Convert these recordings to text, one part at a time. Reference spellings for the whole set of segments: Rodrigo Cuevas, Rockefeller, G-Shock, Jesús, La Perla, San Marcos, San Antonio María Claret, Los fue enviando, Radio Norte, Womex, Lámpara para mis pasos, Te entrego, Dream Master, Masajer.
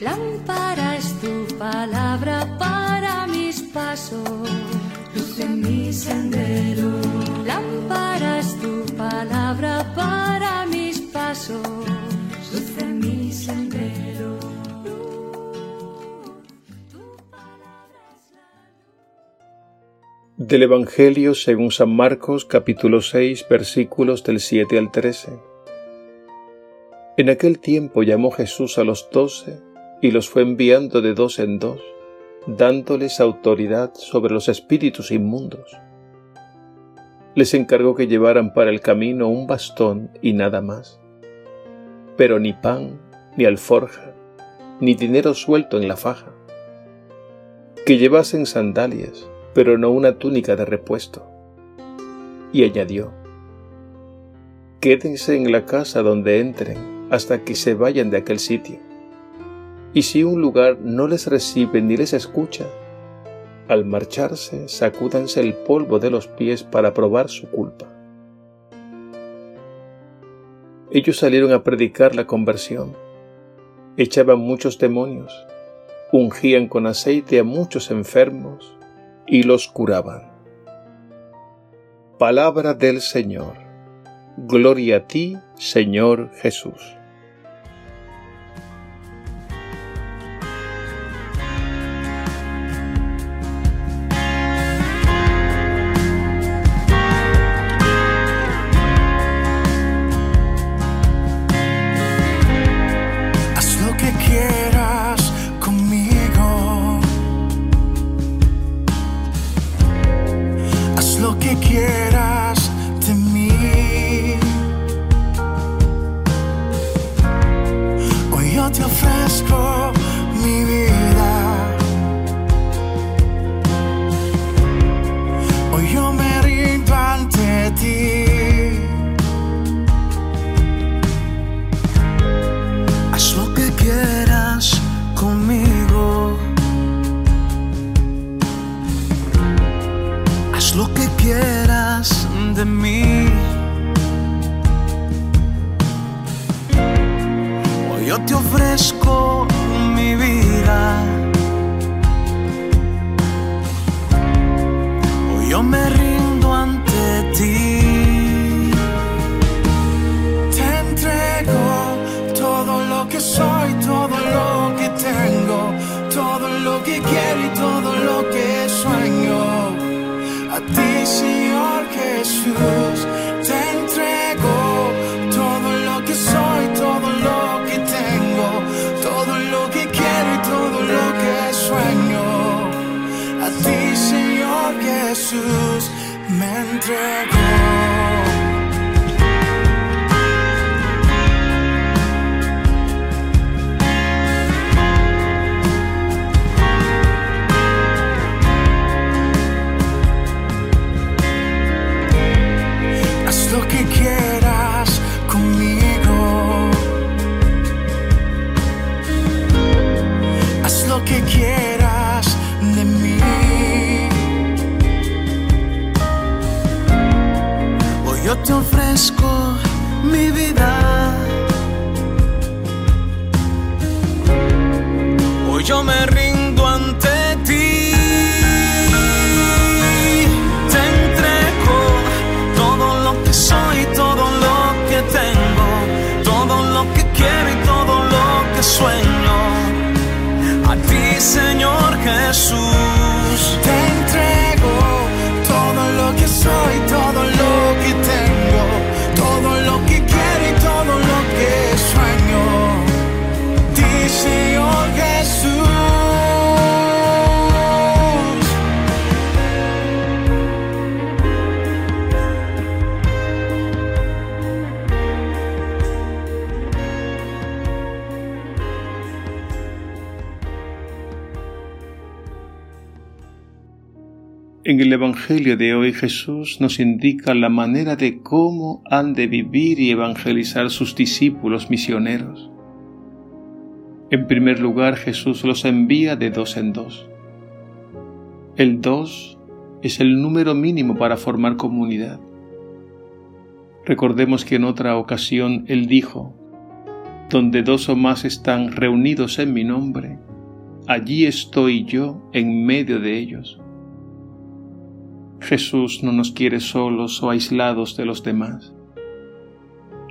Lámpara es tu palabra para mis pasos, luz en mi sendero. Lámpara es tu palabra para mis pasos, luz en mi sendero. Del Evangelio según San Marcos, capítulo 6, versículos del 7 al 13. En aquel tiempo llamó Jesús a los 12 y los fue enviando de 2 en 2, dándoles autoridad sobre los espíritus inmundos. Les encargó que llevaran para el camino un bastón y nada más, pero ni pan, ni alforja, ni dinero suelto en la faja. Que llevasen sandalias, pero no una túnica de repuesto. Y añadió: quédense en la casa donde entren hasta que se vayan de aquel sitio. Y si un lugar no les recibe ni les escucha, al marcharse sacúdanse el polvo de los pies para probar su culpa. Ellos salieron a predicar la conversión, echaban muchos demonios, ungían con aceite a muchos enfermos y los curaban. Palabra del Señor. Gloria a ti, Señor Jesús. Haz lo que quieras conmigo. Haz lo que quieras de mí. Hoy yo te ofrezco mi vida. Hoy yo me rindo ante ti. Haz lo que quieras conmigo. Haz lo que quieras de mí. Yo te ofrezco mi vida. Hoy yo me rindo ante ti. Te entrego todo lo que soy, todo lo que tengo, todo lo que quiero y todo lo que sueño. A ti, Señor Jesús, te entrego todo lo que soy, todo lo que tengo, todo lo que quiero y todo lo que sueño. A ti, Señor Jesús, me entrego. Te ofrezco mi vida. Hoy yo me rindo ante ti. Te entrego todo lo que soy, todo lo que tengo, todo lo que quiero y todo lo que sueño. A ti, Señor Jesús, te entrego todo lo que soy, todo lo que tengo, todo lo que quiero y todo lo que sueño. Ti, Señor Jesús. En el Evangelio de hoy, Jesús nos indica la manera de cómo han de vivir y evangelizar sus discípulos misioneros. En primer lugar, Jesús los envía de 2 en 2. El 2 es el número mínimo para formar comunidad. Recordemos que en otra ocasión Él dijo: Donde dos o más están reunidos en mi nombre, allí estoy yo en medio de ellos. Jesús no nos quiere solos o aislados de los demás.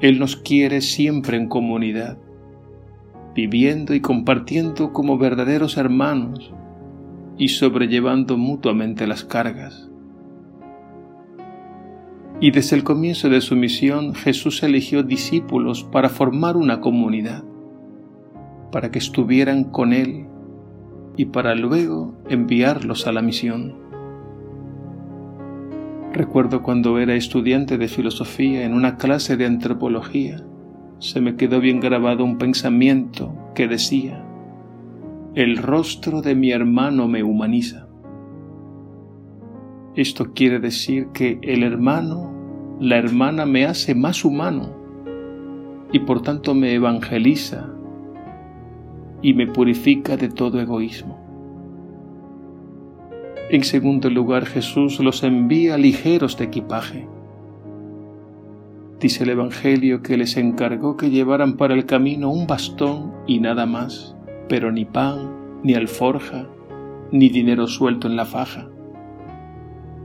Él nos quiere siempre en comunidad, viviendo y compartiendo como verdaderos hermanos y sobrellevando mutuamente las cargas. Y desde el comienzo de su misión, Jesús eligió discípulos para formar una comunidad, para que estuvieran con Él y para luego enviarlos a la misión. Recuerdo cuando era estudiante de filosofía en una clase de antropología, se me quedó bien grabado un pensamiento que decía: «El rostro de mi hermano me humaniza». Esto quiere decir que el hermano, la hermana me hace más humano y por tanto me evangeliza y me purifica de todo egoísmo. En segundo lugar, Jesús los envía ligeros de equipaje. Dice el Evangelio que les encargó que llevaran para el camino un bastón y nada más, pero ni pan, ni alforja, ni dinero suelto en la faja.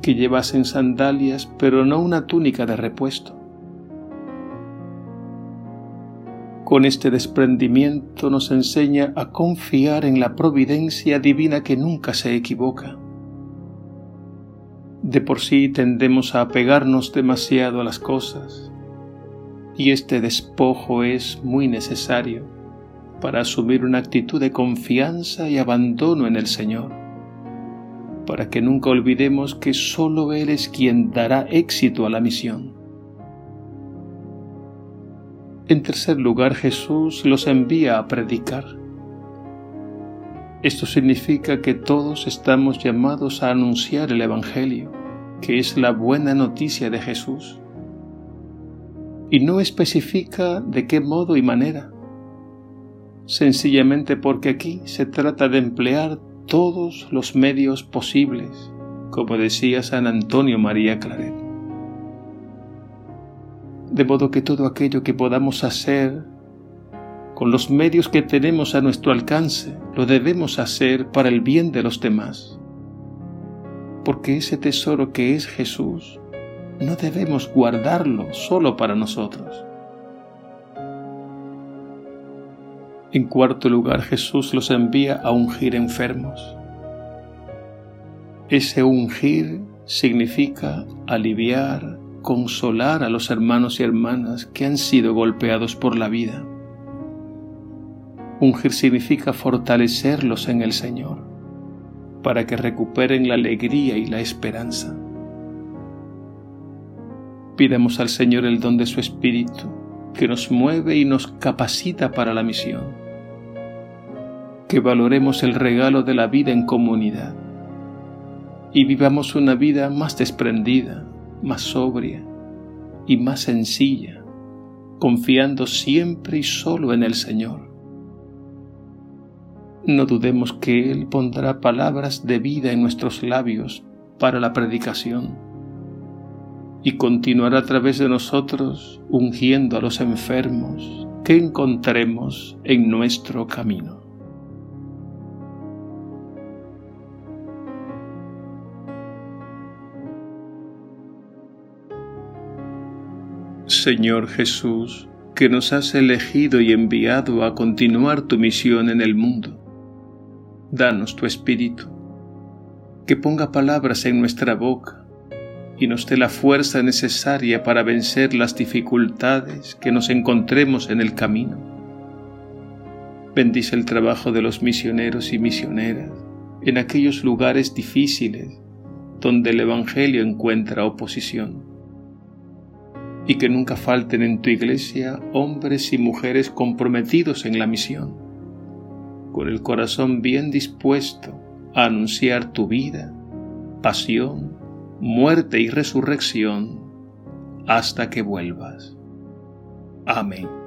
Que llevasen sandalias, pero no una túnica de repuesto. Con este desprendimiento nos enseña a confiar en la providencia divina que nunca se equivoca. De por sí tendemos a apegarnos demasiado a las cosas, y este despojo es muy necesario para asumir una actitud de confianza y abandono en el Señor, para que nunca olvidemos que solo Él es quien dará éxito a la misión. En tercer lugar, Jesús los envía a predicar. Esto significa que todos estamos llamados a anunciar el Evangelio, que es la buena noticia de Jesús. Y no especifica de qué modo y manera, sencillamente porque aquí se trata de emplear todos los medios posibles, como decía San Antonio María Claret. De modo que todo aquello que podamos hacer con los medios que tenemos a nuestro alcance, lo debemos hacer para el bien de los demás. Porque ese tesoro que es Jesús, no debemos guardarlo solo para nosotros. En cuarto lugar, Jesús los envía a ungir enfermos. Ese ungir significa aliviar, consolar a los hermanos y hermanas que han sido golpeados por la vida. Ungir significa fortalecerlos en el Señor, para que recuperen la alegría y la esperanza. Pidamos al Señor el don de su Espíritu, que nos mueve y nos capacita para la misión. Que valoremos el regalo de la vida en comunidad y vivamos una vida más desprendida, más sobria y más sencilla, confiando siempre y solo en el Señor. No dudemos que Él pondrá palabras de vida en nuestros labios para la predicación y continuará a través de nosotros ungiendo a los enfermos que encontremos en nuestro camino. Señor Jesús, que nos has elegido y enviado a continuar tu misión en el mundo, danos tu Espíritu, que ponga palabras en nuestra boca, y nos dé la fuerza necesaria para vencer las dificultades que nos encontremos en el camino. Bendice el trabajo de los misioneros y misioneras en aquellos lugares difíciles donde el Evangelio encuentra oposición. Y que nunca falten en tu iglesia hombres y mujeres comprometidos en la misión, con el corazón bien dispuesto a anunciar tu vida, pasión, muerte y resurrección hasta que vuelvas. Amén.